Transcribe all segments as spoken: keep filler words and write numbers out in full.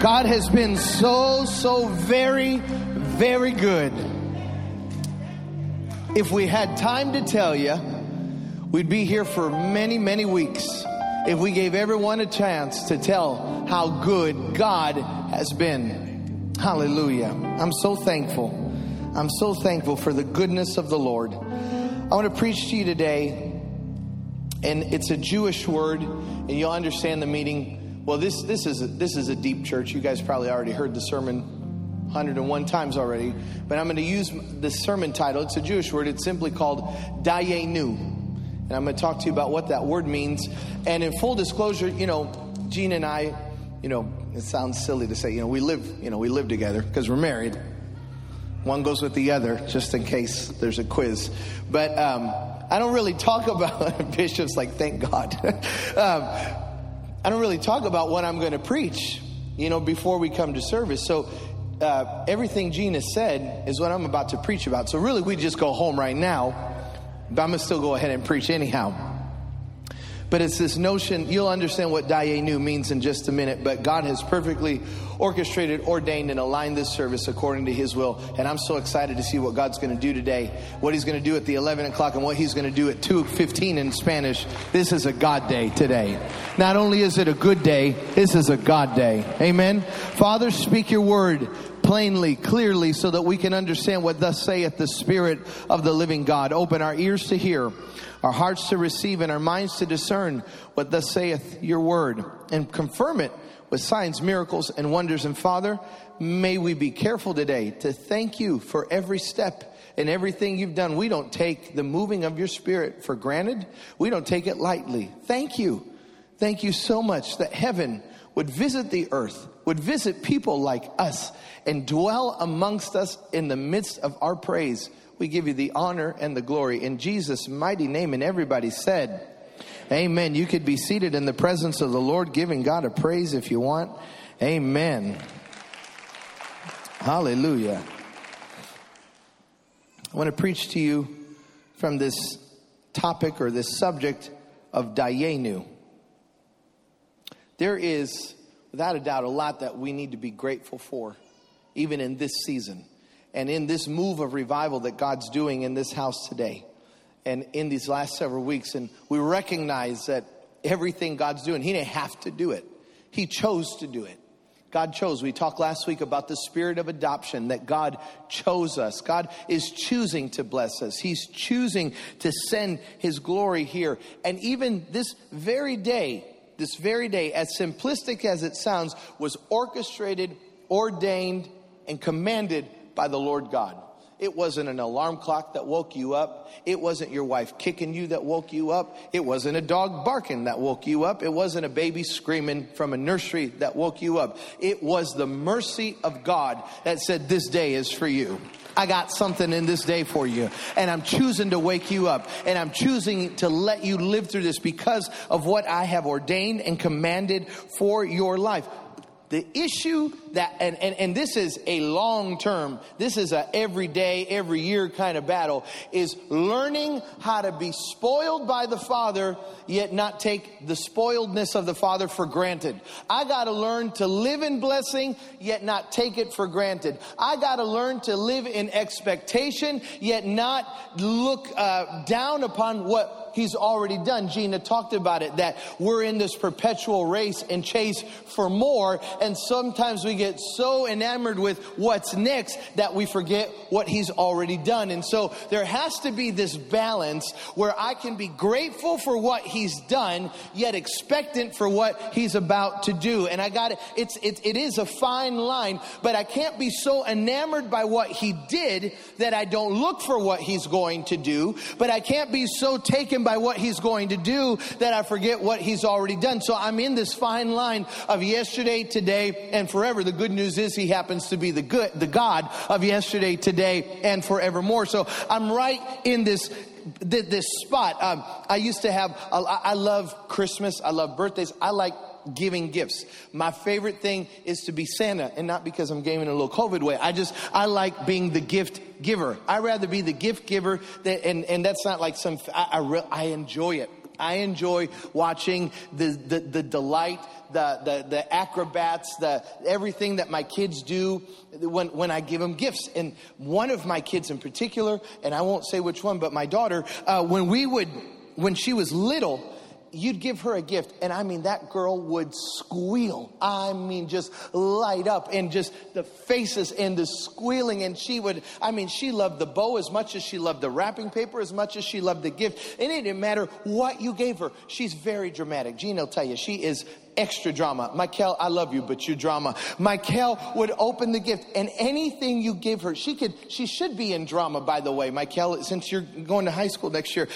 God has been so, so very, very good. If we had time to tell you, we'd be here for many, many weeks if we gave everyone a chance to tell how good God has been. Hallelujah. I'm so thankful. I'm so thankful for the goodness of the Lord. I want to preach to you today, and it's a Jewish word, and you'll understand the meaning. Well, this this is a, this is a deep church. You guys probably already heard the sermon one hundred and one times already. But I'm going to use the sermon title. It's a Jewish word. It's simply called Dayenu. And I'm going to talk to you about what that word means. And in full disclosure, you know, Gene and I, you know, it sounds silly to say, you know, we live, you know, we live together because we're married. One goes with the other, just in case there's a quiz. But um, I don't really talk about bishops like, thank God. um I don't really talk about what I'm going to preach, you know, before we come to service. So uh, everything Gina said is what I'm about to preach about. So really, we just go home right now, but I'm going to still go ahead and preach anyhow. But it's this notion, you'll understand what Dayenu means in just a minute, but God has perfectly orchestrated, ordained, and aligned this service according to His will. And I'm so excited to see what God's going to do today, what He's going to do at the eleven o'clock and what He's going to do at two fifteen in Spanish. This is a God day today. Not only is it a good day, this is a God day. Amen. Father, speak your word plainly, clearly, so that we can understand what thus saith the Spirit of the living God. Open our ears to hear, our hearts to receive, and our minds to discern what thus saith your word, and confirm it with signs, miracles, and wonders. And Father, may we be careful today to thank you for every step and everything you've done. We don't take the moving of your Spirit for granted. We don't take it lightly. Thank you. Thank you so much that heaven would visit the earth, would visit people like us, and dwell amongst us in the midst of our praise. We give you the honor and the glory in Jesus' mighty name. And everybody said, amen. You could be seated in the presence of the Lord, giving God a praise if you want. Amen. Hallelujah. I want to preach to you from this topic or this subject of Dayenu. There is, without a doubt, a lot that we need to be grateful for, even in this season and in this move of revival that God's doing in this house today and in these last several weeks. And we recognize that everything God's doing, He didn't have to do it. He chose to do it. God chose. We talked last week about the spirit of adoption, that God chose us. God is choosing to bless us. He's choosing to send His glory here. And even this very day, This very day, as simplistic as it sounds, was orchestrated, ordained, and commanded by the Lord God. It wasn't an alarm clock that woke you up. It wasn't your wife kicking you that woke you up. It wasn't a dog barking that woke you up. It wasn't a baby screaming from a nursery that woke you up. It was the mercy of God that said, this day is for you. I got something in this day for you, and I'm choosing to wake you up, and I'm choosing to let you live through this because of what I have ordained and commanded for your life. The issue that, and, and, and this is a long term, this is a every day, every year kind of battle, is learning how to be spoiled by the Father, yet not take the spoiledness of the Father for granted. I got to learn to live in blessing, yet not take it for granted. I got to learn to live in expectation, yet not look uh, down upon what He's already done. Gina talked about it, that we're in this perpetual race and chase for more. And sometimes we get so enamored with what's next that we forget what He's already done. And so there has to be this balance where I can be grateful for what He's done, yet expectant for what He's about to do. And I got it. It's, it, it is a fine line, but I can't be so enamored by what He did that I don't look for what He's going to do, but I can't be so taken by what He's going to do that I forget what He's already done. So I'm in this fine line of yesterday, today, and forever. The good news is He happens to be the good, the God of yesterday, today, and forevermore. So I'm right in this this spot. Um, I used to have. I love Christmas. I love birthdays. I like giving gifts. My favorite thing is to be Santa, and not because I'm gaming in a little COVID way. I just, I like being the gift giver. I'd rather be the gift giver, that, and, and that's not like some, I, I, re, I enjoy it. I enjoy watching the the, the delight, the, the the acrobats, the everything that my kids do when when I give them gifts. And one of my kids in particular, and I won't say which one, but my daughter, uh, when we would when she was little, you'd give her a gift, and I mean, that girl would squeal. I mean, just light up, and just the faces and the squealing, and she would, I mean, she loved the bow as much as she loved the wrapping paper, as much as she loved the gift. And it didn't matter what you gave her. She's very dramatic. Gene will tell you, she is extra drama. Michael, I love you, but you're drama. Michael would open the gift, and anything you give her, she could, she should be in drama, by the way, Michael, since you're going to high school next year.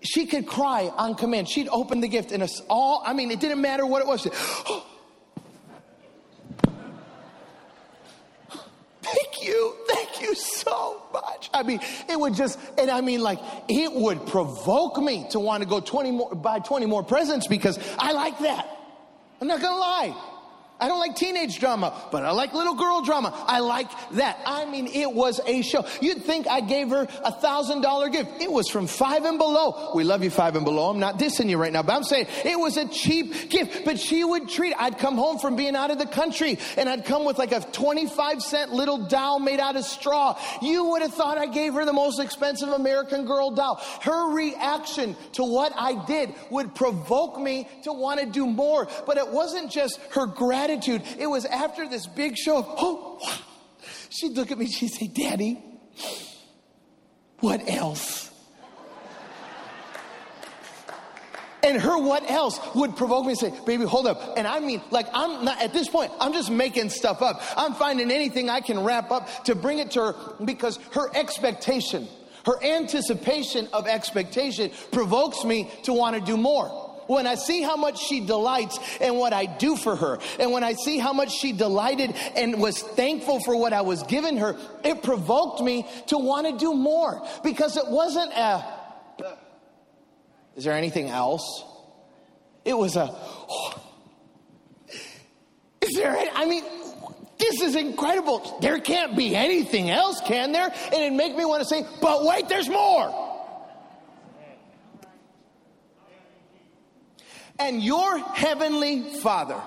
She could cry on command. She'd open the gift, and it's all, I mean, it didn't matter what it was. She'd, oh, thank you. Thank you so much. I mean, it would just, and I mean, like, it would provoke me to want to go twenty more, buy twenty more presents, because I like that. I'm not going to lie. I don't like teenage drama, but I like little girl drama. I like that. I mean, it was a show. You'd think I gave her a one thousand dollars gift. It was from Five and Below. We love you, Five and Below. I'm not dissing you right now, but I'm saying it was a cheap gift, but she would treat it. I'd come home from being out of the country, and I'd come with like a twenty-five cent little doll made out of straw. You would have thought I gave her the most expensive American Girl doll. Her reaction to what I did would provoke me to want to do more, but it wasn't just her gratitude. It was after this big show of, oh, wow. She'd look at me, she'd say, Daddy, what else? And her what else would provoke me to say, baby, hold up. And I mean, like, I'm not, at this point, I'm just making stuff up. I'm finding anything I can wrap up to bring it to her, because her expectation, her anticipation of expectation provokes me to want to do more. When I see how much she delights in what I do for her, and when I see how much she delighted and was thankful for what I was giving her, it provoked me to want to do more, because it wasn't a, is there anything else? It was a, oh, is there, any, I mean, this is incredible. There can't be anything else, can there? And it made me want to say, but wait, there's more. And your heavenly Father,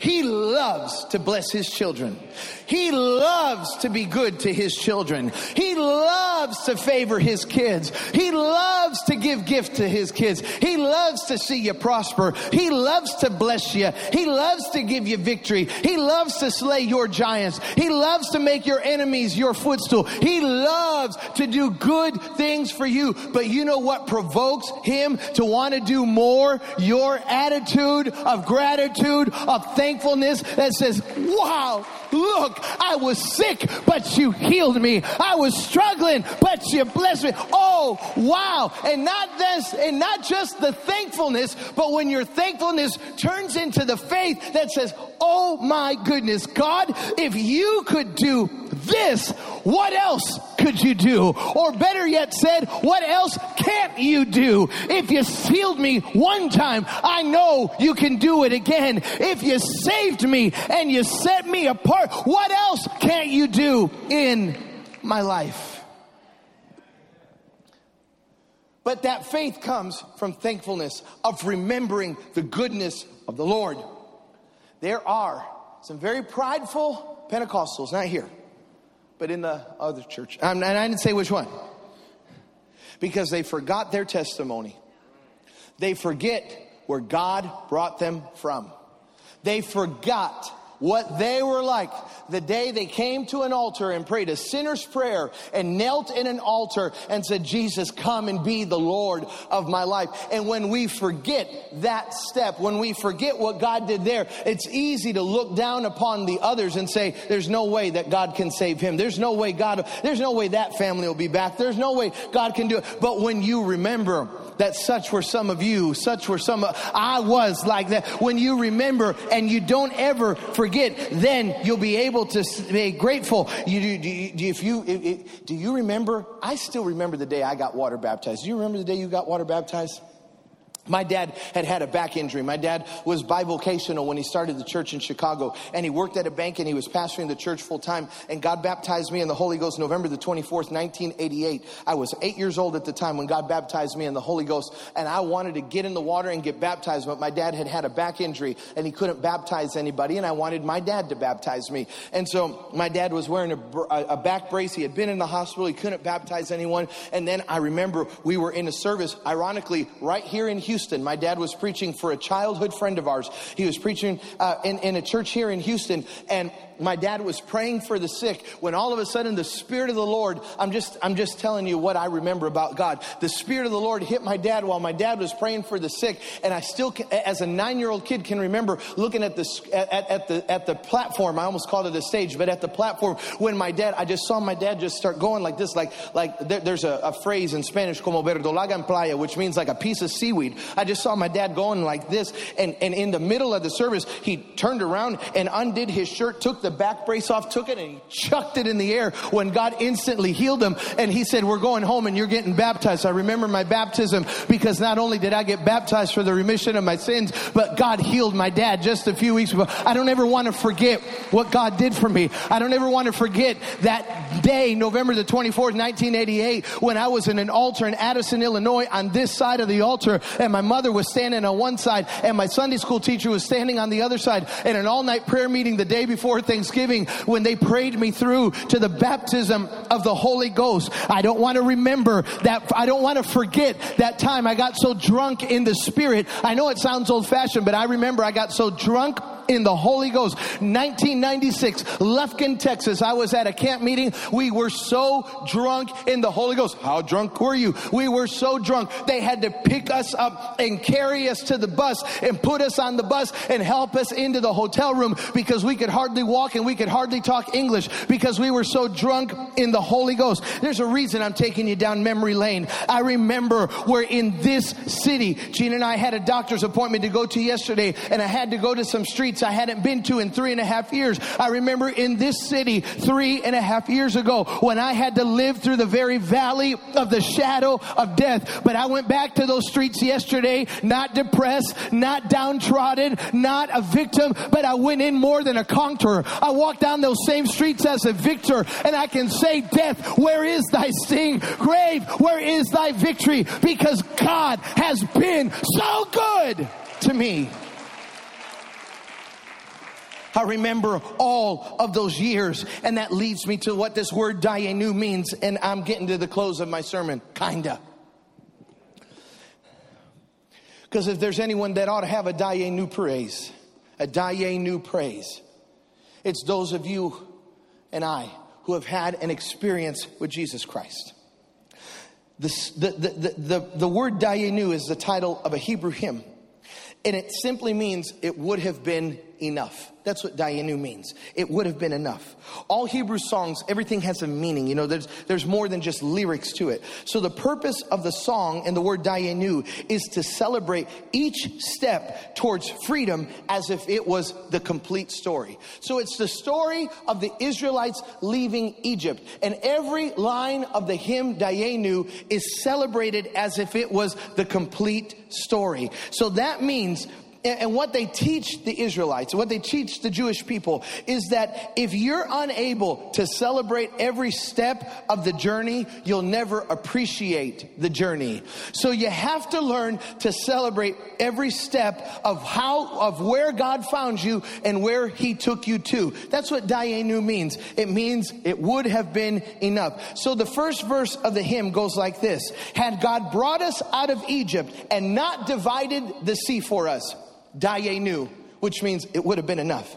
He loves to bless His children. He loves to be good to His children. He loves to favor His kids. He loves to give gift to His kids. He loves to see you prosper. He loves to bless you. He loves to give you victory. He loves to slay your giants. He loves to make your enemies your footstool. He loves to do good things for you. But you know what provokes Him to want to do more? Your attitude of gratitude, of thanks. Thankfulness that says, wow, look, I was sick, but you healed me. I was struggling, but you blessed me. Oh, wow. And not this, and not just the thankfulness, but when your thankfulness turns into the faith that says, oh my goodness, God, if you could do this, what else could you do? Or better yet said, what else can't you do? If you healed me one time, I know you can do it again. If you saved me and you set me apart, what else can't you do in my life? But that faith comes from thankfulness, of remembering the goodness of the Lord. There are some very prideful Pentecostals, not here, but in the other church. And I didn't say which one. Because they forgot their testimony. They forget where God brought them from. They forgot what they were like the day they came to an altar and prayed a sinner's prayer and knelt in an altar and said, Jesus, come and be the Lord of my life. And when we forget that step, when we forget what God did there, it's easy to look down upon the others and say, there's no way that God can save him. There's no way God, there's no way that family will be back. There's no way God can do it. But when you remember that such were some of you, such were some, of, I was like that. When you remember and you don't ever forget, Forget, then you'll be able to be grateful. You do, do, do if you it, it, do you remember? I still remember the day I got water baptized. Do you remember the day you got water baptized? My dad had had a back injury. My dad was bivocational when he started the church in Chicago, and he worked at a bank and he was pastoring the church full time. And God baptized me in the Holy Ghost November the twenty-fourth, nineteen eighty-eight. I was eight years old at the time when God baptized me in the Holy Ghost, and I wanted to get in the water and get baptized, but my dad had had a back injury and he couldn't baptize anybody, and I wanted my dad to baptize me. And so my dad was wearing a, a back brace. He had been in the hospital. He couldn't baptize anyone. And then I remember we were in a service, ironically, right here in Houston. Houston. My dad was preaching for a childhood friend of ours. He was preaching uh, in, in a church here in Houston, and my dad was praying for the sick when all of a sudden the Spirit of the Lord, I'm just I'm just telling you what I remember about God. The Spirit of the Lord hit my dad while my dad was praying for the sick, and I still, as a nine-year-old kid, can remember looking at the, at, at the at the platform. I almost called it a stage, but at the platform when my dad, I just saw my dad just start going like this, like like there, there's a, a phrase in Spanish, como verdolaga en playa, which means like a piece of seaweed. I just saw my dad going like this, and, and in the middle of the service, he turned around and undid his shirt, took the the back brace off, took it, and he chucked it in the air when God instantly healed him. And he said, we're going home and you're getting baptized. I remember my baptism because not only did I get baptized for the remission of my sins, but God healed my dad just a few weeks ago. I don't ever want to forget what God did for me. I don't ever want to forget that day, November the twenty-fourth, nineteen eighty-eight, when I was in an altar in Addison, Illinois, on this side of the altar, and my mother was standing on one side and my Sunday school teacher was standing on the other side, and an all-night prayer meeting the day before things Thanksgiving, when they prayed me through to the baptism of the Holy Ghost. I don't want to remember that. I don't want to forget that time. I got so drunk in the Spirit. I know it sounds old-fashioned, but I remember I got so drunk in the Holy Ghost. nineteen ninety-six, Lufkin, Texas. I was at a camp meeting. We were so drunk in the Holy Ghost. How drunk were you? We were so drunk. They had to pick us up and carry us to the bus and put us on the bus and help us into the hotel room because we could hardly walk and we could hardly talk English because we were so drunk in the Holy Ghost. There's a reason I'm taking you down memory lane. I remember we're in this city. Gene and I had a doctor's appointment to go to yesterday, and I had to go to some streets I hadn't been to in three and a half years. I remember in this city three and a half years ago when I had to live through the very valley of the shadow of death. But I went back to those streets yesterday, not depressed, not downtrodden, not a victim, but I went in more than a conqueror. I walked down those same streets as a victor, and I can say, death, where is thy sting? Grave, where is thy victory? Because God has been so good to me. I remember all of those years, and that leads me to what this word Dayenu means, and I'm getting to the close of my sermon, kinda. Because if there's anyone that ought to have a Dayenu praise, a Dayenu praise, it's those of you and I who have had an experience with Jesus Christ. The, the, the, the, the, the word Dayenu is the title of a Hebrew hymn. And it simply means it would have been enough. That's what Dayenu means. It would have been enough. All Hebrew songs, everything has a meaning. You know, there's there's more than just lyrics to it. So the purpose of the song and the word Dayenu is to celebrate each step towards freedom as if it was the complete story. So it's the story of the Israelites leaving Egypt. And every line of the hymn Dayenu is celebrated as if it was the complete story. So that means, and what they teach the Israelites, what they teach the Jewish people, is that if you're unable to celebrate every step of the journey, you'll never appreciate the journey. So you have to learn to celebrate every step of how, of where God found you and where He took you to. That's what Dayenu means. It means it would have been enough. So the first verse of the hymn goes like this: had God brought us out of Egypt and not divided the sea for us, Dayenu, which means it would have been enough.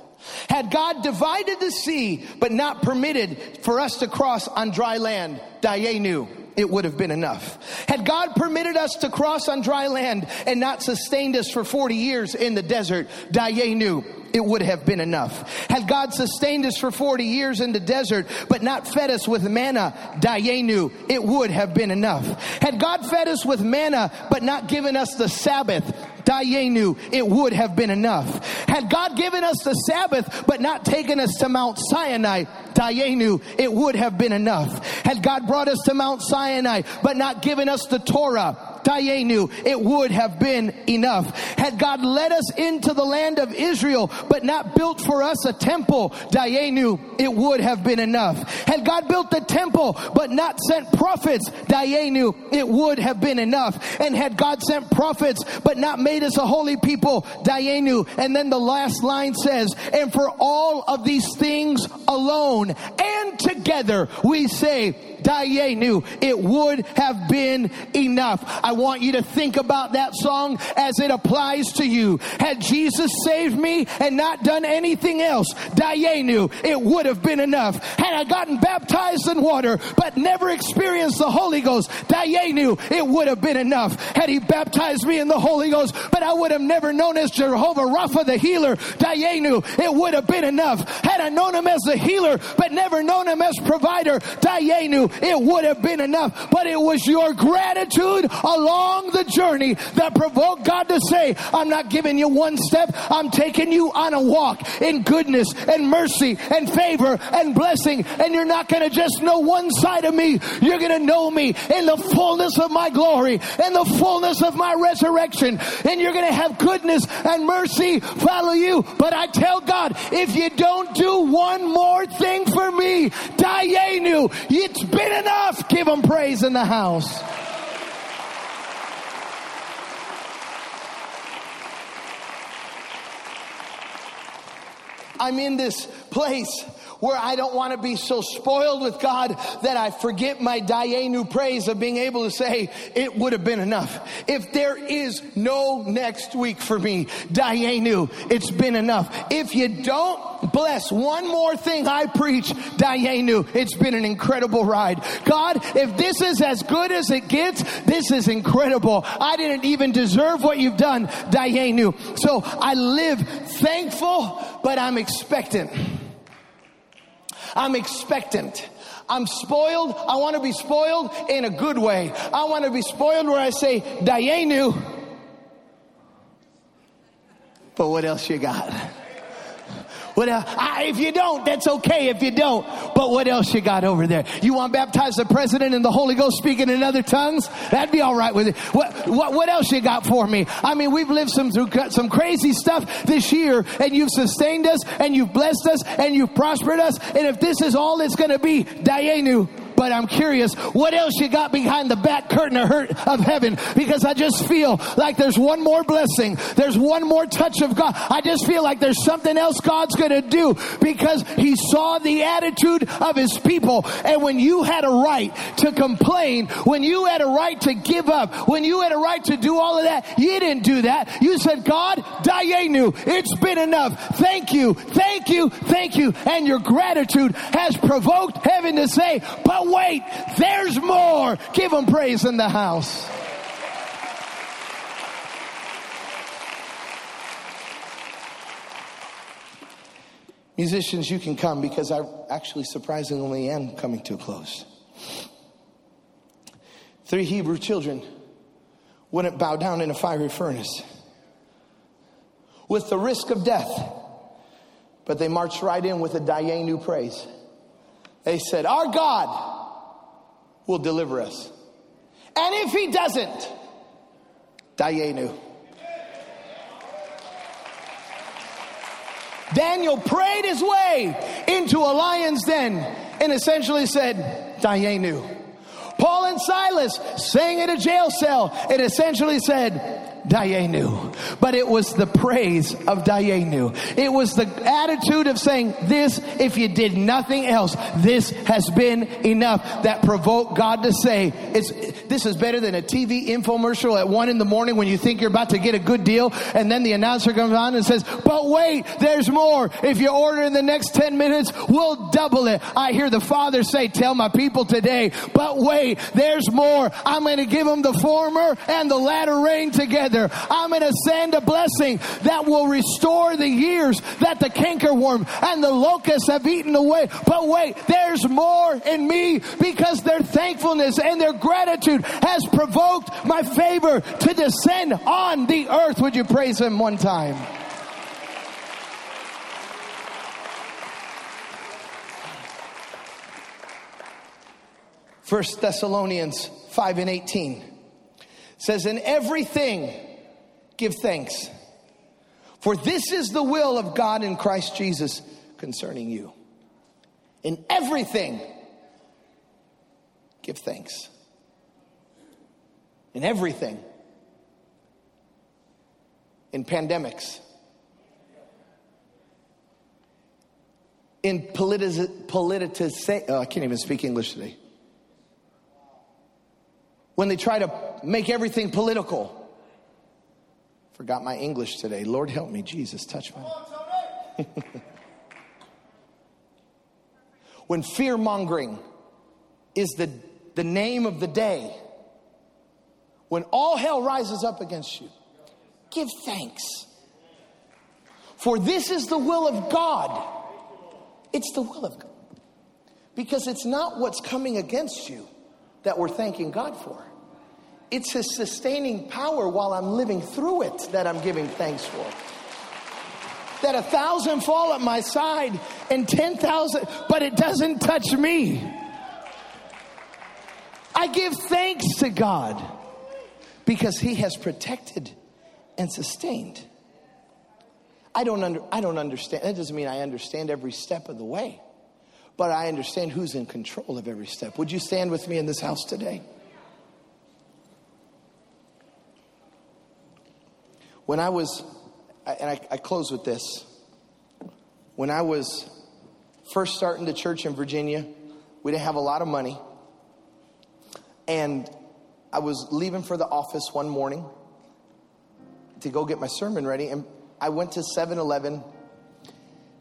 Had God divided the sea, but not permitted for us to cross on dry land, Dayenu, it would have been enough. Had God permitted us to cross on dry land and not sustained us for forty years in the desert, Dayenu, it would have been enough. Had God sustained us for forty years in the desert, but not fed us with manna, Dayenu, it would have been enough. Had God fed us with manna, but not given us the Sabbath, Dayenu, it would have been enough. Had God given us the Sabbath, but not taken us to Mount Sinai, Dayenu, it would have been enough. Had God brought us to Mount Sinai, but not given us the Torah, Dayenu, it would have been enough. Had God led us into the land of Israel, but not built for us a temple, Dayenu, it would have been enough. Had God built the temple, but not sent prophets, Dayenu, it would have been enough. And had God sent prophets, but not made us a holy people, Dayenu. And then the last line says, and for all of these things alone and together, we say, Dayenu, it would have been enough. I want you to think about that song as it applies to you. Had Jesus saved me and not done anything else, Dayenu, it would have been enough. Had I gotten baptized in water but never experienced the Holy Ghost, Dayenu, it would have been enough. Had he baptized me in the Holy Ghost but I would have never known as Jehovah Rapha the healer, Dayenu, it would have been enough. Had I known him as the healer but never known him as provider, Dayenu, it would have been enough. But it was your gratitude along the journey that provoked God to say, I'm not giving you one step, I'm taking you on a walk in goodness and mercy and favor and blessing. And you're not going to just know one side of me, you're going to know me in the fullness of my glory and the fullness of my resurrection. And you're going to have goodness and mercy follow you. But I tell God, if you don't do one more thing for me, Dayenu, it's been been enough. Give them praise in the house. I'm in this place where I don't want to be so spoiled with God that I forget my Dayenu praise of being able to say, it would have been enough. If there is no next week for me, Dayenu, it's been enough. If you don't bless one more thing I preach, Dayenu, it's been an incredible ride. God, if this is as good as it gets, this is incredible. I didn't even deserve what you've done, Dayenu. So I live thankful, but I'm expectant. I'm expectant. I'm spoiled. I want to be spoiled in a good way. I want to be spoiled where I say, Dayenu, but what else you got? What else? I, if you don't, that's okay if you don't. But what else you got over there? You want to baptize the president and the Holy Ghost speaking in other tongues? That'd be all right with it. What, what, what else you got for me? I mean, we've lived some through some crazy stuff this year, and you've sustained us, and you've blessed us, and you've prospered us. And if this is all it's going to be, Dayenu. But I'm curious, what else you got behind the back curtain of, hurt of heaven? Because I just feel like there's one more blessing. There's one more touch of God. I just feel like there's something else God's going to do because he saw the attitude of his people. And when you had a right to complain, when you had a right to give up, when you had a right to do all of that, you didn't do that. You said, God, Dayenu, it's been enough. Thank you, thank you, thank you. And your gratitude has provoked heaven to say, but wait, there's more. Give them praise in the house. Musicians, you can come because I actually surprisingly am coming to a close. Three Hebrew children wouldn't bow down in a fiery furnace with the risk of death, but they marched right in with a Dayenu praise. They said, our God will deliver us. And if he doesn't, Dayenu. Daniel prayed his way into a lion's den and essentially said, Dayenu. Paul and Silas sang in a jail cell and essentially said, Dayenu. But it was the praise of Dayenu. It was the attitude of saying, this, if you did nothing else, this has been enough, that provoked God to say, it's, this is better than a T V infomercial at one in the morning when you think you're about to get a good deal, and then the announcer comes on and says, but wait, there's more. If you order in the next ten minutes, we'll double it. I hear the Father say, tell my people today, but wait, there's more. I'm going to give them the former and the latter rain together. I'm going to send a blessing that will restore the years that the cankerworm and the locusts have eaten away. But wait, there's more in me, because their thankfulness and their gratitude has provoked my favor to descend on the earth. Would you praise him one time? First Thessalonians five and eighteen. says, in everything give thanks, for this is the will of God in Christ Jesus concerning you. In everything give thanks. In everything. In pandemics. In politiz- politiz- oh, I can't even speak English today. When they try to make everything political. Forgot my English today. Lord help me, Jesus, touch my... When fear-mongering is the, the name of the day, when all hell rises up against you, give thanks. For this is the will of God. It's the will of God. Because it's not what's coming against you that we're thanking God for. It's His sustaining power while I'm living through it that I'm giving thanks for. That a thousand fall at my side and ten thousand, but it doesn't touch me. I give thanks to God because He has protected and sustained. I don't under, I don't understand. That doesn't mean I understand every step of the way. But I understand who's in control of every step. Would you stand with me in this house today? When I was, and I, I close with this. When I was first starting the church in Virginia, we didn't have a lot of money. And I was leaving for the office one morning to go get my sermon ready, and I went to seven eleven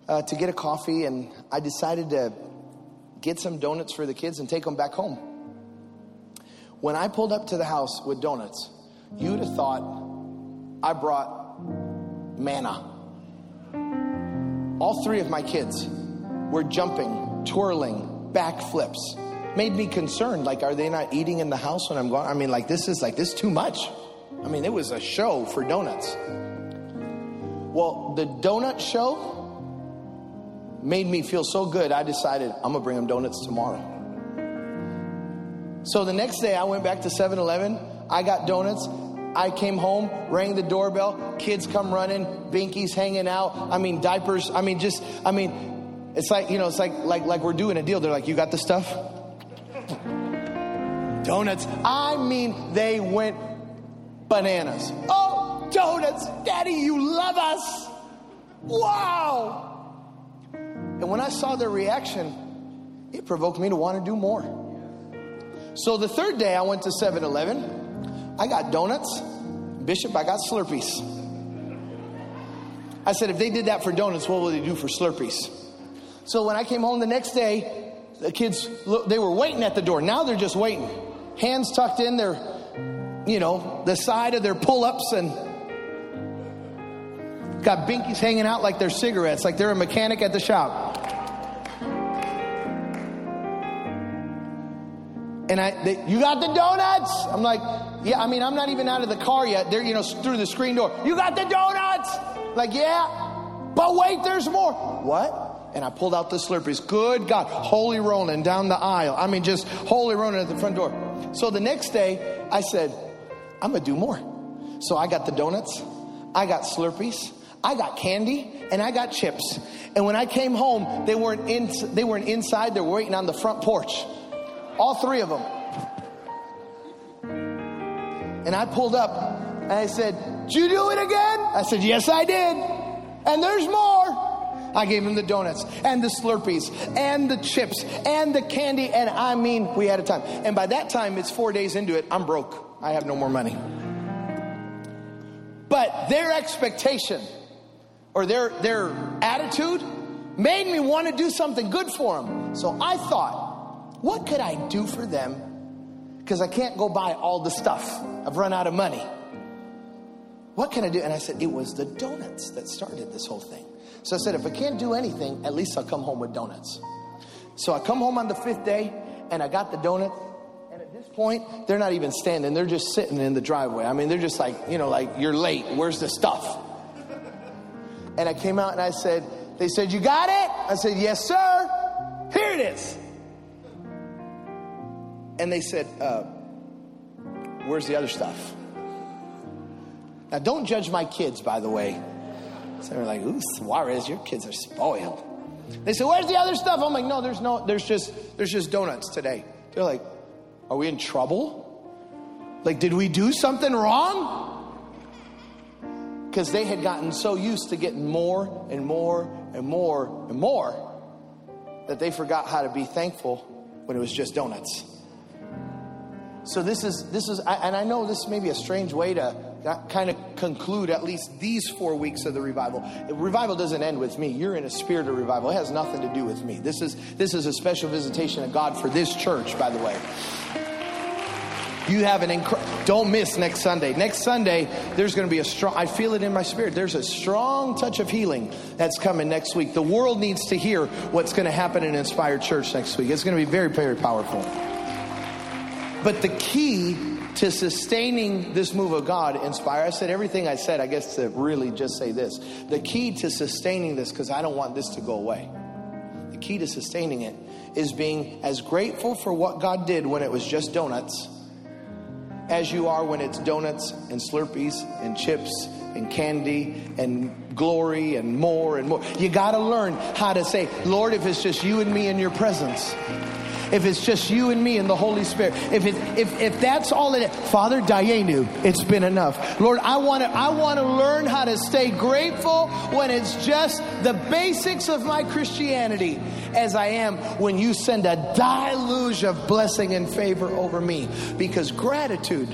uh, to get a coffee, and I decided to get some donuts for the kids and take them back home. When I pulled up to the house with donuts, you would have thought I brought manna. All three of my kids were jumping, twirling, backflips. Made me concerned, like, are they not eating in the house when I'm gone? I mean, like, this is like, this is too much. I mean, it was a show for donuts. Well, the donut show made me feel so good, I decided I'm going to bring them donuts tomorrow. So the next day, I went back to seven eleven. I got donuts. I came home, rang the doorbell. Kids come running, binkies hanging out. I mean, diapers. I mean, just, I mean, it's like, you know, it's like, like, like we're doing a deal. They're like, you got the stuff? Donuts. I mean, they went bananas. Oh! Donuts, Daddy, you love us. Wow. And when I saw their reaction, it provoked me to want to do more. So the third day I went to seven eleven. I got donuts. Bishop, I got Slurpees. I said, if they did that for donuts, what will they do for Slurpees? So when I came home the next day, the kids, they were waiting at the door. Now they're just waiting. Hands tucked in, they're, you know, the side of their pull-ups, and got binkies hanging out like they're cigarettes, like they're a mechanic at the shop. And I, they, you got the donuts? I'm like, yeah, I mean, I'm not even out of the car yet. They're, you know, through the screen door. You got the donuts? Like, yeah, but wait, there's more. What? And I pulled out the Slurpees. Good God, holy rolling down the aisle. I mean, just holy rolling at the front door. So the next day, I said, I'm going to do more. So I got the donuts. I got Slurpees. I got candy, and I got chips. And when I came home, they weren't in, they weren't inside. They were waiting on the front porch. All three of them. And I pulled up, and I said, did you do it again? I said, yes, I did. And there's more. I gave him the donuts, and the Slurpees, and the chips, and the candy. And I mean, we had a time. And by that time, it's four days into it. I'm broke. I have no more money. But their expectation or their their attitude made me want to do something good for them. So I thought, what could I do for them? Because I can't go buy all the stuff. I've run out of money. What can I do? And I said, it was the donuts that started this whole thing. So I said, if I can't do anything, at least I'll come home with donuts. So I come home on the fifth day, and I got the donuts. At this point, they're not even standing. They're just sitting in the driveway. I mean, they're just like, you know, like, you're late. Where's the stuff? And I came out and I said, they said, you got it? I said, yes, sir. Here it is. And they said, uh, where's the other stuff? Now, don't judge my kids, by the way. So they're like, ooh, Suarez, your kids are spoiled. They said, where's the other stuff? I'm like, no, there's no, there's just, there's just donuts today. They're like, are we in trouble? Like, did we do something wrong? Because they had gotten so used to getting more and more and more and more that they forgot how to be thankful when it was just donuts. So this is, this is, and I know this may be a strange way to kind of conclude at least these four weeks of the revival. Revival doesn't end with me. You're in a spirit of revival. It has nothing to do with me. This is, this is a special visitation of God for this church, by the way. You have an incredible, don't miss next Sunday. Next Sunday, there's going to be a strong, I feel it in my spirit. There's a strong touch of healing that's coming next week. The world needs to hear what's going to happen in Inspire Church next week. It's going to be very, very powerful. But the key to sustaining this move of God, Inspire, I said everything I said, I guess to really just say this. The key to sustaining this, because I don't want this to go away. The key to sustaining it is being as grateful for what God did when it was just donuts as you are when it's donuts and Slurpees and chips and candy and glory and more and more. You got to learn how to say, Lord, if it's just you and me in your presence, if it's just you and me and the Holy Spirit, if it, if if that's all it is, Father Dayenu, it's been enough. Lord, I want to I want to learn how to stay grateful when it's just the basics of my Christianity, as I am when you send a deluge of blessing and favor over me, because gratitude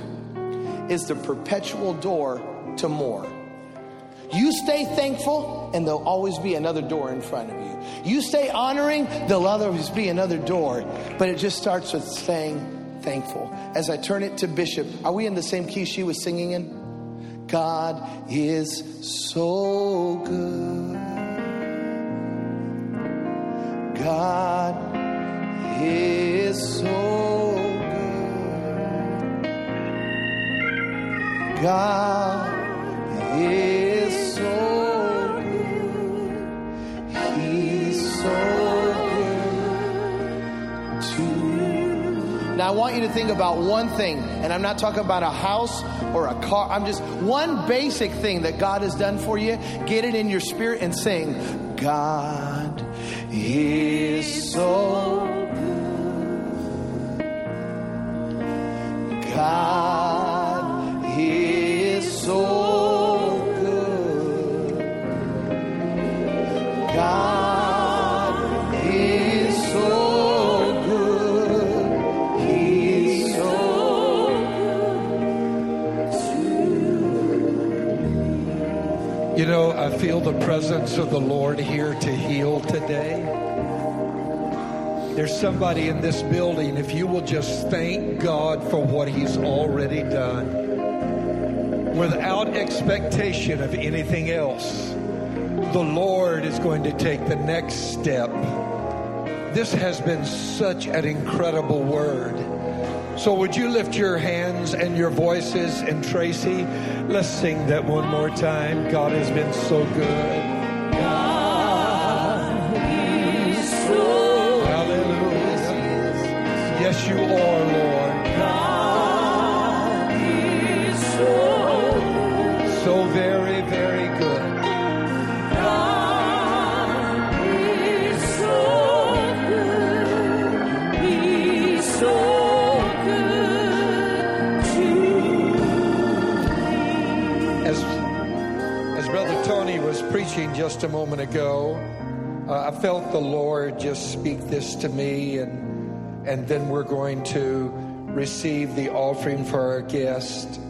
is the perpetual door to more. You stay thankful, and there'll always be another door in front of you. You stay honoring, there'll always be another door. But it just starts with staying thankful. As I turn it to Bishop, are we in the same key she was singing in? God is so good. God is so good. God is so good. He's so good to you. Now I want you to think about one thing, and I'm not talking about a house or a car. I'm just one basic thing that God has done for you. Get it in your spirit and sing, God is so good. God is so good. God is so good. He's so good to you. You know, I feel the presence of the Lord here to heal today. There's somebody in this building, if you will just thank God for what He's already done, without expectation of anything else. The Lord is going to take the next step. This has been such an incredible word. So would you lift your hands and your voices, and Tracy, let's sing that one more time. God has been so good. God is so good. Hallelujah. Yes, you are, Lord. God is so good. So very, very good. Preaching just a moment ago, uh, I felt the Lord just speak this to me, and and then we're going to receive the offering for our guest.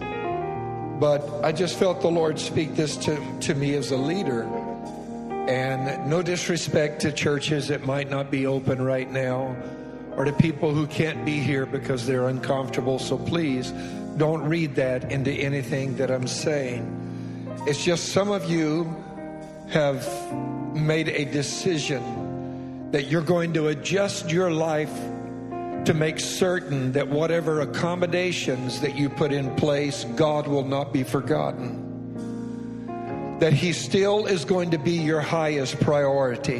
But I just felt the Lord speak this to, to me as a leader. And no disrespect to churches that might not be open right now, or to people who can't be here because they're uncomfortable. So please don't read that into anything that I'm saying. It's just some of you have made a decision that you're going to adjust your life to make certain that whatever accommodations that you put in place, God will not be forgotten. That He still is going to be your highest priority.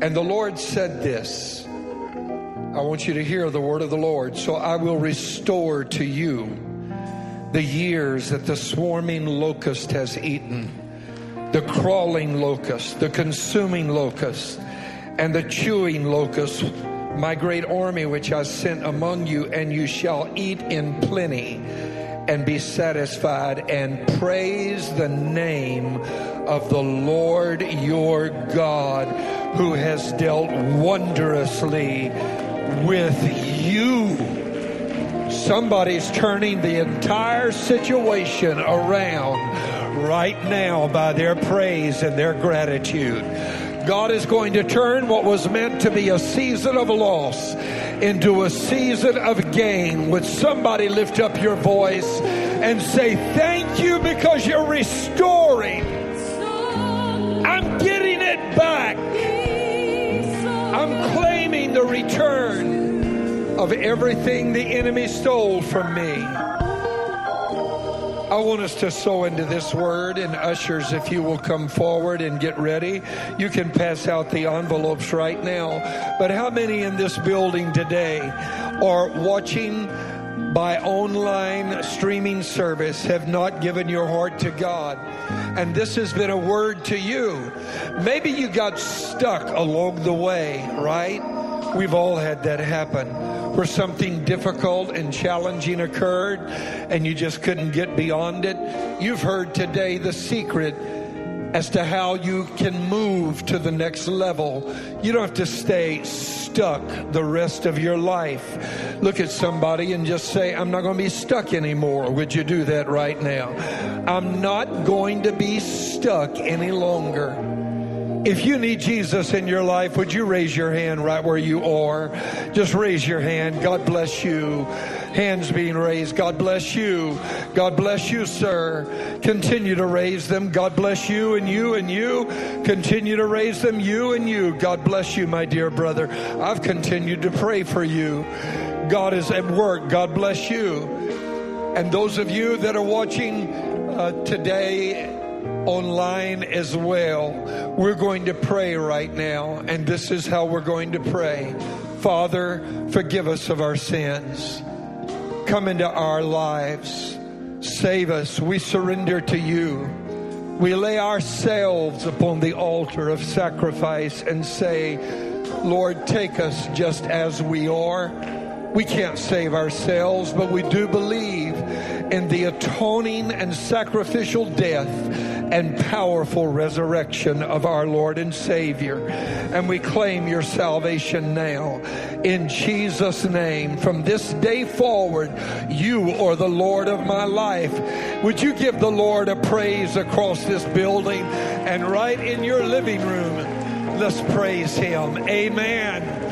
And the Lord said this. I want you to hear the word of the Lord. So I will restore to you the years that the swarming locust has eaten, the crawling locust, the consuming locust, and the chewing locust, my great army which I sent among you, and you shall eat in plenty and be satisfied, and praise the name of the Lord your God, who has dealt wondrously with you. Somebody's turning the entire situation around right now by their praise and their gratitude. God is going to turn what was meant to be a season of loss into a season of gain. Would somebody lift up your voice and say, thank you, because you're restoring. I'm getting it back. I'm claiming the return of everything the enemy stole from me. I want us to sow into this word, and ushers, if you will come forward and get ready, you can pass out the envelopes right now. But how many in this building today are watching by online streaming service have not given your heart to God? And this has been a word to you. Maybe you got stuck along the way, right? We've all had that happen, where something difficult and challenging occurred and you just couldn't get beyond it. You've heard today the secret as to how you can move to the next level. You don't have to stay stuck the rest of your life. Look at somebody and just say, I'm not going to be stuck anymore. Would you do that right now? I'm not going to be stuck any longer. If you need Jesus in your life, would you raise your hand right where you are? Just raise your hand. God bless you. Hands being raised. God bless you. God bless you, sir. Continue to raise them. God bless you and you and you. Continue to raise them, you and you. God bless you, my dear brother. I've continued to pray for you. God is at work. God bless you. And those of you that are watching uh, today online as well, we're going to pray right now, and this is how we're going to pray. Father, forgive us of our sins. Come into our lives. Save us. We surrender to you. We lay ourselves upon the altar of sacrifice and say, Lord, take us just as we are. We can't save ourselves, but we do believe in the atoning and sacrificial death and powerful resurrection of our Lord and Savior. And we claim your salvation now. In Jesus' name, from this day forward, you are the Lord of my life. Would you give the Lord a praise across this building and right in your living room? Let's praise him. Amen.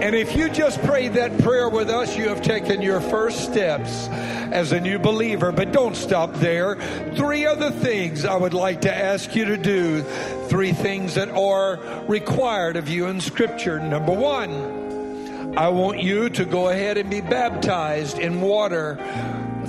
And if you just prayed that prayer with us, you have taken your first steps as a new believer. But don't stop there. Three other things I would like to ask you to do. Three things that are required of you in Scripture. Number one, I want you to go ahead and be baptized in water,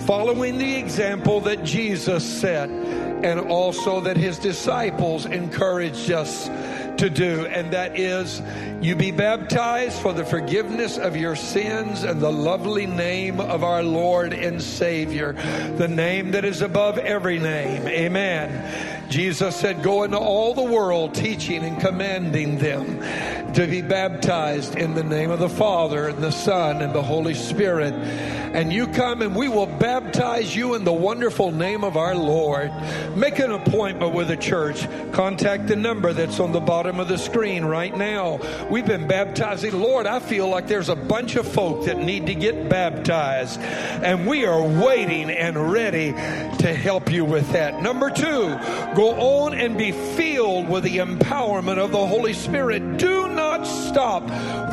following the example that Jesus set, and also that his disciples encouraged us to do, and that is you be baptized for the forgiveness of your sins in the lovely name of our Lord and Savior, the name that is above every name. Amen. Jesus said, go into all the world teaching and commanding them to be baptized in the name of the Father and the Son and the Holy Spirit. And you come and we will baptize you in the wonderful name of our Lord. Make an appointment with the church. Contact the number that's on the bottom of the screen right now. We've been baptizing. Lord, I feel like there's a bunch of folk that need to get baptized, and we are waiting and ready to help you with that. Number two, go on and be filled with the empowerment of the Holy Spirit. Do not stop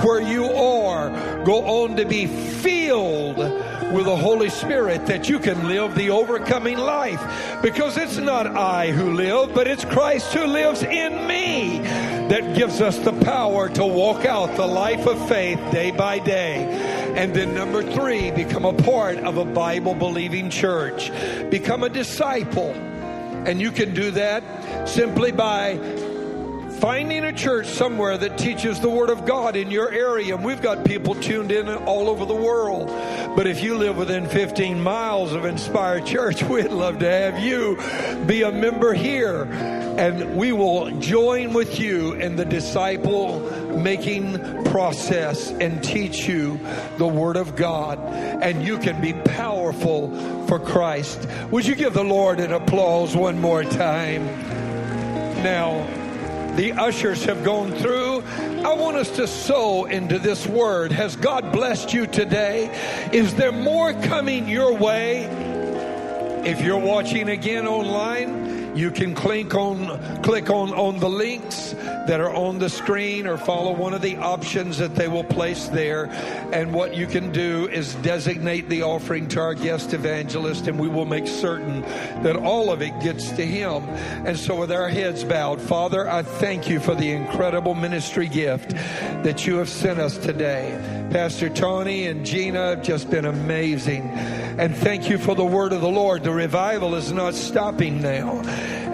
where you are. Go on to be filled with the Holy Spirit, that you can live the overcoming life, because it's not I who live, but it's Christ who lives in me, that gives us the power to walk out the life of faith day by day. And then number three, become a part of a Bible-believing church. Become a disciple. And you can do that simply by finding a church somewhere that teaches the Word of God in your area. And we've got people tuned in all over the world. But if you live within fifteen miles of Inspire Church, we'd love to have you be a member here. And we will join with you in the disciple-making process and teach you the Word of God. And you can be powerful for Christ. Would you give the Lord an applause one more time? Now, the ushers have gone through. I want us to sow into this word. Has God blessed you today? Is there more coming your way? If you're watching again online, you can click on click on, on the links that are on the screen, or follow one of the options that they will place there. And what you can do is designate the offering to our guest evangelist, and we will make certain that all of it gets to him. And so with our heads bowed, Father, I thank you for the incredible ministry gift that you have sent us today. Pastor Tony and Gina have just been amazing. And thank you for the word of the Lord. The revival is not stopping now.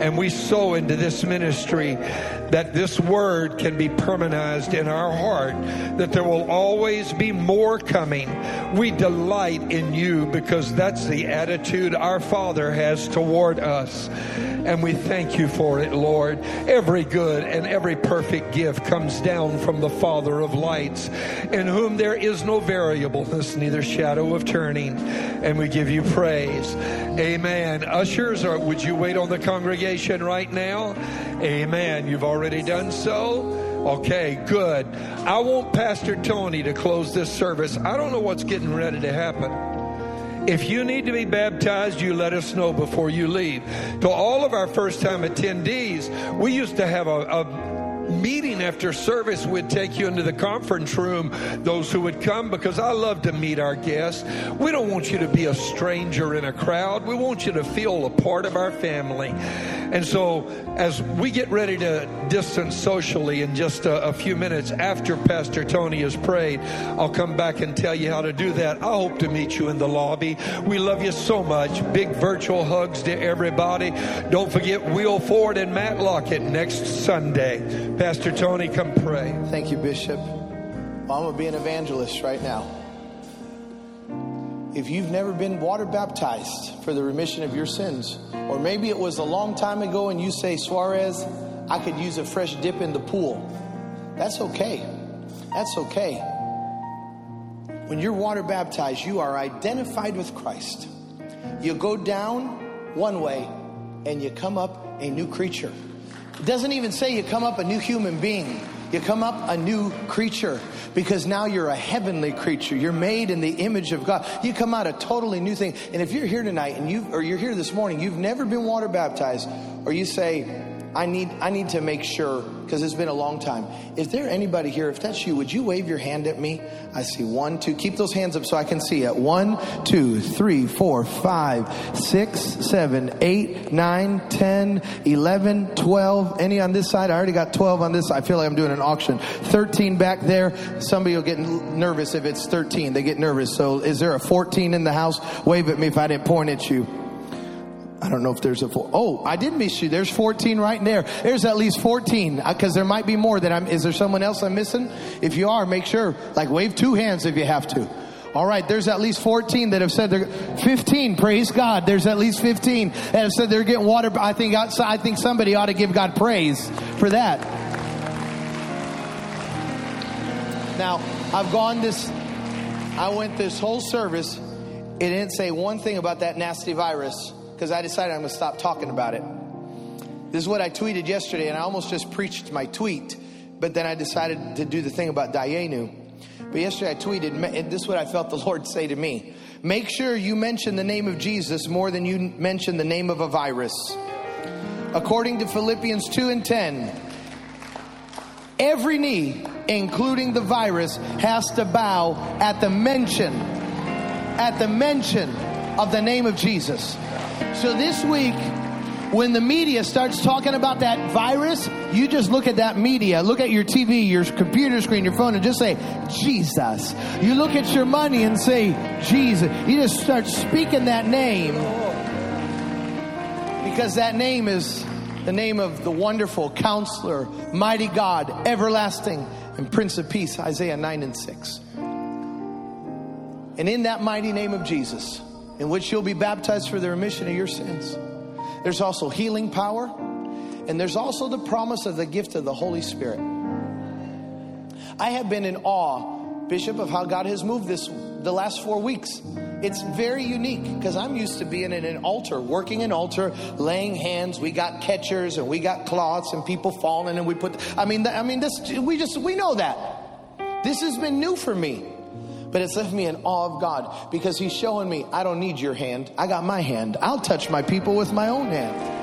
And we sow into this ministry that this word can be permanized in our heart, that there will always be more coming. We delight in you because that's the attitude our Father has toward us. And we thank you for it, Lord. Every good and every perfect gift comes down from the Father of lights, in whom there is no variableness, neither shadow of turning. And we give you praise. Amen. Ushers, or would you wait on the congregation right now? Amen. You've already done so? Okay, good. I want Pastor Tony to close this service. I don't know what's getting ready to happen. If you need to be baptized, you let us know before you leave. To all of our first-time attendees, we used to have a... a meeting after service. We'd take you into the conference room, those who would come, because I love to meet our guests. We don't want you to be a stranger in a crowd. We want you to feel a part of our family. And so as we get ready to distance socially in just a, a few minutes after Pastor Tony has prayed, I'll come back and tell you how to do that. I hope to meet you in the lobby. We love you so much. Big virtual hugs to everybody. Don't forget Will Ford and Matt Lockett next Sunday. Pastor Tony, come pray. Thank you, Bishop. Well, I'm going to be an evangelist right now. If you've never been water baptized for the remission of your sins, or maybe it was a long time ago and you say, Suarez, I could use a fresh dip in the pool. That's okay. That's okay. When you're water baptized, you are identified with Christ. You go down one way and you come up a new creature. It doesn't even say you come up a new human being. You come up a new creature, because now you're a heavenly creature. You're made in the image of God. You come out a totally new thing. And if you're here tonight and you or you're here this morning, you've never been water baptized, or you say, I need I need to make sure because it's been a long time. Is there anybody here? If that's you, would you wave your hand at me? I see one, two. Keep those hands up so I can see it. One, two, three, four, five, six, seven, eight, nine, ten, eleven, twelve. Any on this side? I already got twelve on this side. I feel like I'm doing an auction. thirteen back there. Somebody will get nervous if it's thirteen. They get nervous. So is there a fourteen in the house? Wave at me if I didn't point at you. I don't know if there's a four. Oh, I did miss you. There's fourteen right there. There's at least fourteen, because there might be more that I'm. Is there someone else I'm missing? If you are, make sure, like, wave two hands if you have to. All right, there's at least fourteen that have said they're fifteen. Praise God. There's at least fifteen that have said they're getting water. I think outside, I think somebody ought to give God praise for that. Now, I've gone this. I went this whole service. It didn't say one thing about that nasty virus, because I decided I'm going to stop talking about it. This is what I tweeted yesterday, and I almost just preached my tweet, but then I decided to do the thing about Dayenu. But yesterday I tweeted, and this is what I felt the Lord say to me. Make sure you mention the name of Jesus more than you mention the name of a virus. According to Philippians two and ten, every knee, including the virus, has to bow at the mention, at the mention of the name of Jesus. So this week, when the media starts talking about that virus, you just look at that media. Look at your T V, your computer screen, your phone, and just say, Jesus. You look at your money and say, Jesus. You just start speaking that name, because that name is The name of the wonderful counselor, mighty God, everlasting, and Prince of Peace, Isaiah nine and six. And in that mighty name of Jesus, in which you'll be baptized for the remission of your sins, there's also healing power, and there's also the promise of the gift of the Holy Spirit. I have been in awe, Bishop, of how God has moved this the last four weeks. It's very unique because I'm used to being in an altar, working an altar, laying hands. We got catchers and we got cloths and people falling and we put. I mean, I mean, this we just we know that this has been new for me. But it's left me in awe of God because he's showing me, I don't need your hand. I got my hand. I'll touch my people with my own hand.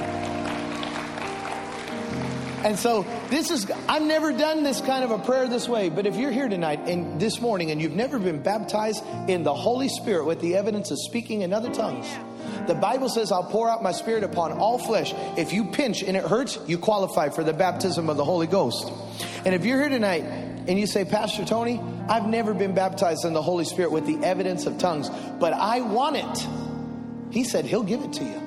And so this is, I've never done this kind of a prayer this way. But if you're here tonight and this morning and you've never been baptized in the Holy Spirit with the evidence of speaking in other tongues, the Bible says, I'll pour out my spirit upon all flesh. If you pinch and it hurts, you qualify for the baptism of the Holy Ghost. And if you're here tonight and you say, Pastor Tony, I've never been baptized in the Holy Spirit with the evidence of tongues, but I want it. He said he'll give it to you.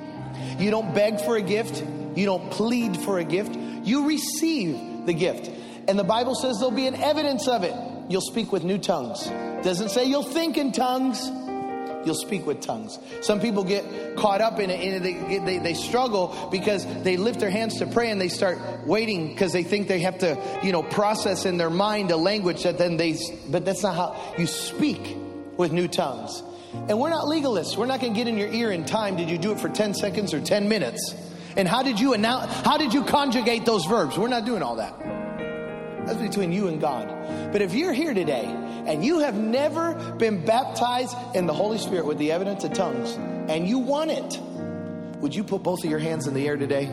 You don't beg for a gift. You don't plead for a gift. You receive the gift. And the Bible says there'll be an evidence of it. You'll speak with new tongues. It doesn't say you'll think in tongues. You'll speak with tongues. Some people get caught up in it and they, they, they struggle because they lift their hands to pray and they start waiting because they think they have to, you know, process in their mind a language that then they, but that's not how you speak with new tongues. And we're not legalists. We're not going to get in your ear in time. Did you do it for ten seconds or ten minutes? And how did you announce, how did you conjugate those verbs? We're not doing all that. That's between you and God. But if you're here today and you have never been baptized in the Holy Spirit with the evidence of tongues and you want it, would you put both of your hands in the air today?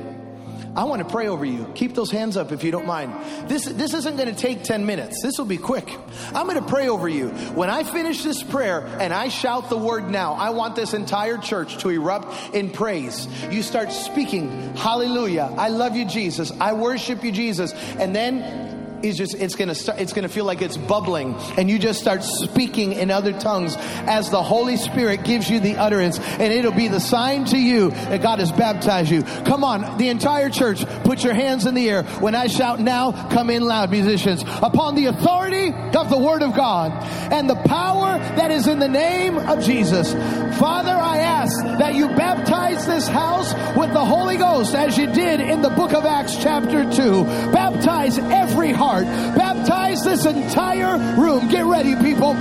I want to pray over you. Keep those hands up if you don't mind. This, this isn't going to take ten minutes. This will be quick. I'm going to pray over you. When I finish this prayer and I shout the word now, I want this entire church to erupt in praise. You start speaking, hallelujah, I love you, Jesus. I worship you, Jesus. And then It's just, it's going to start, it's going to feel like it's bubbling and you just start speaking in other tongues as the Holy Spirit gives you the utterance, and it'll be the sign to you that God has baptized you. Come on, the entire church, put your hands in the air. When I shout now, come in loud, musicians. Upon the authority of the word of God and the power that is in the name of Jesus. Father, I ask that you baptize this house with the Holy Ghost as you did in the book of Acts chapter two. Baptize every heart. Heart. Baptize this entire room. Get ready, people.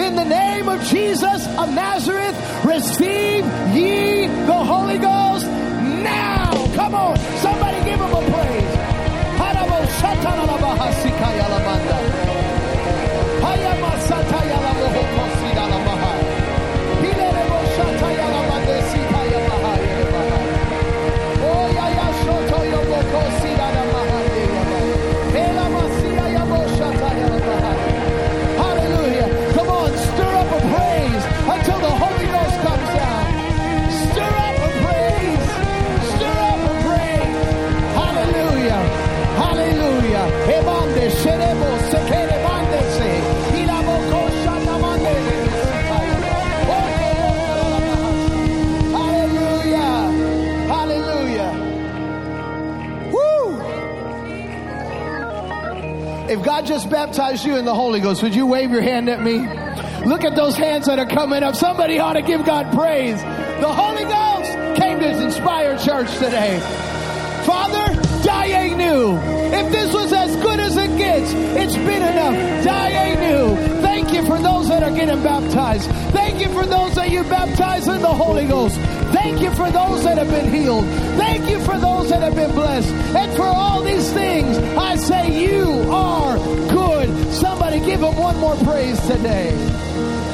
In the name of Jesus of Nazareth, receive ye the Holy Ghost now. Come on. Somebody give him a praise. If God just baptized you in the Holy Ghost, would you wave your hand at me? Look at those hands that are coming up. Somebody ought to give God praise. The Holy Ghost came to this Inspire Church today. Father, Dayenu. If this was as good as it gets, it's been enough. Dayenu. Thank you for those that are getting baptized. Thank you for those that you baptized in the Holy Ghost. Thank you for those that have been healed. Thank you for those that have been blessed. And for all these things, I say you are good. Somebody give him one more praise today.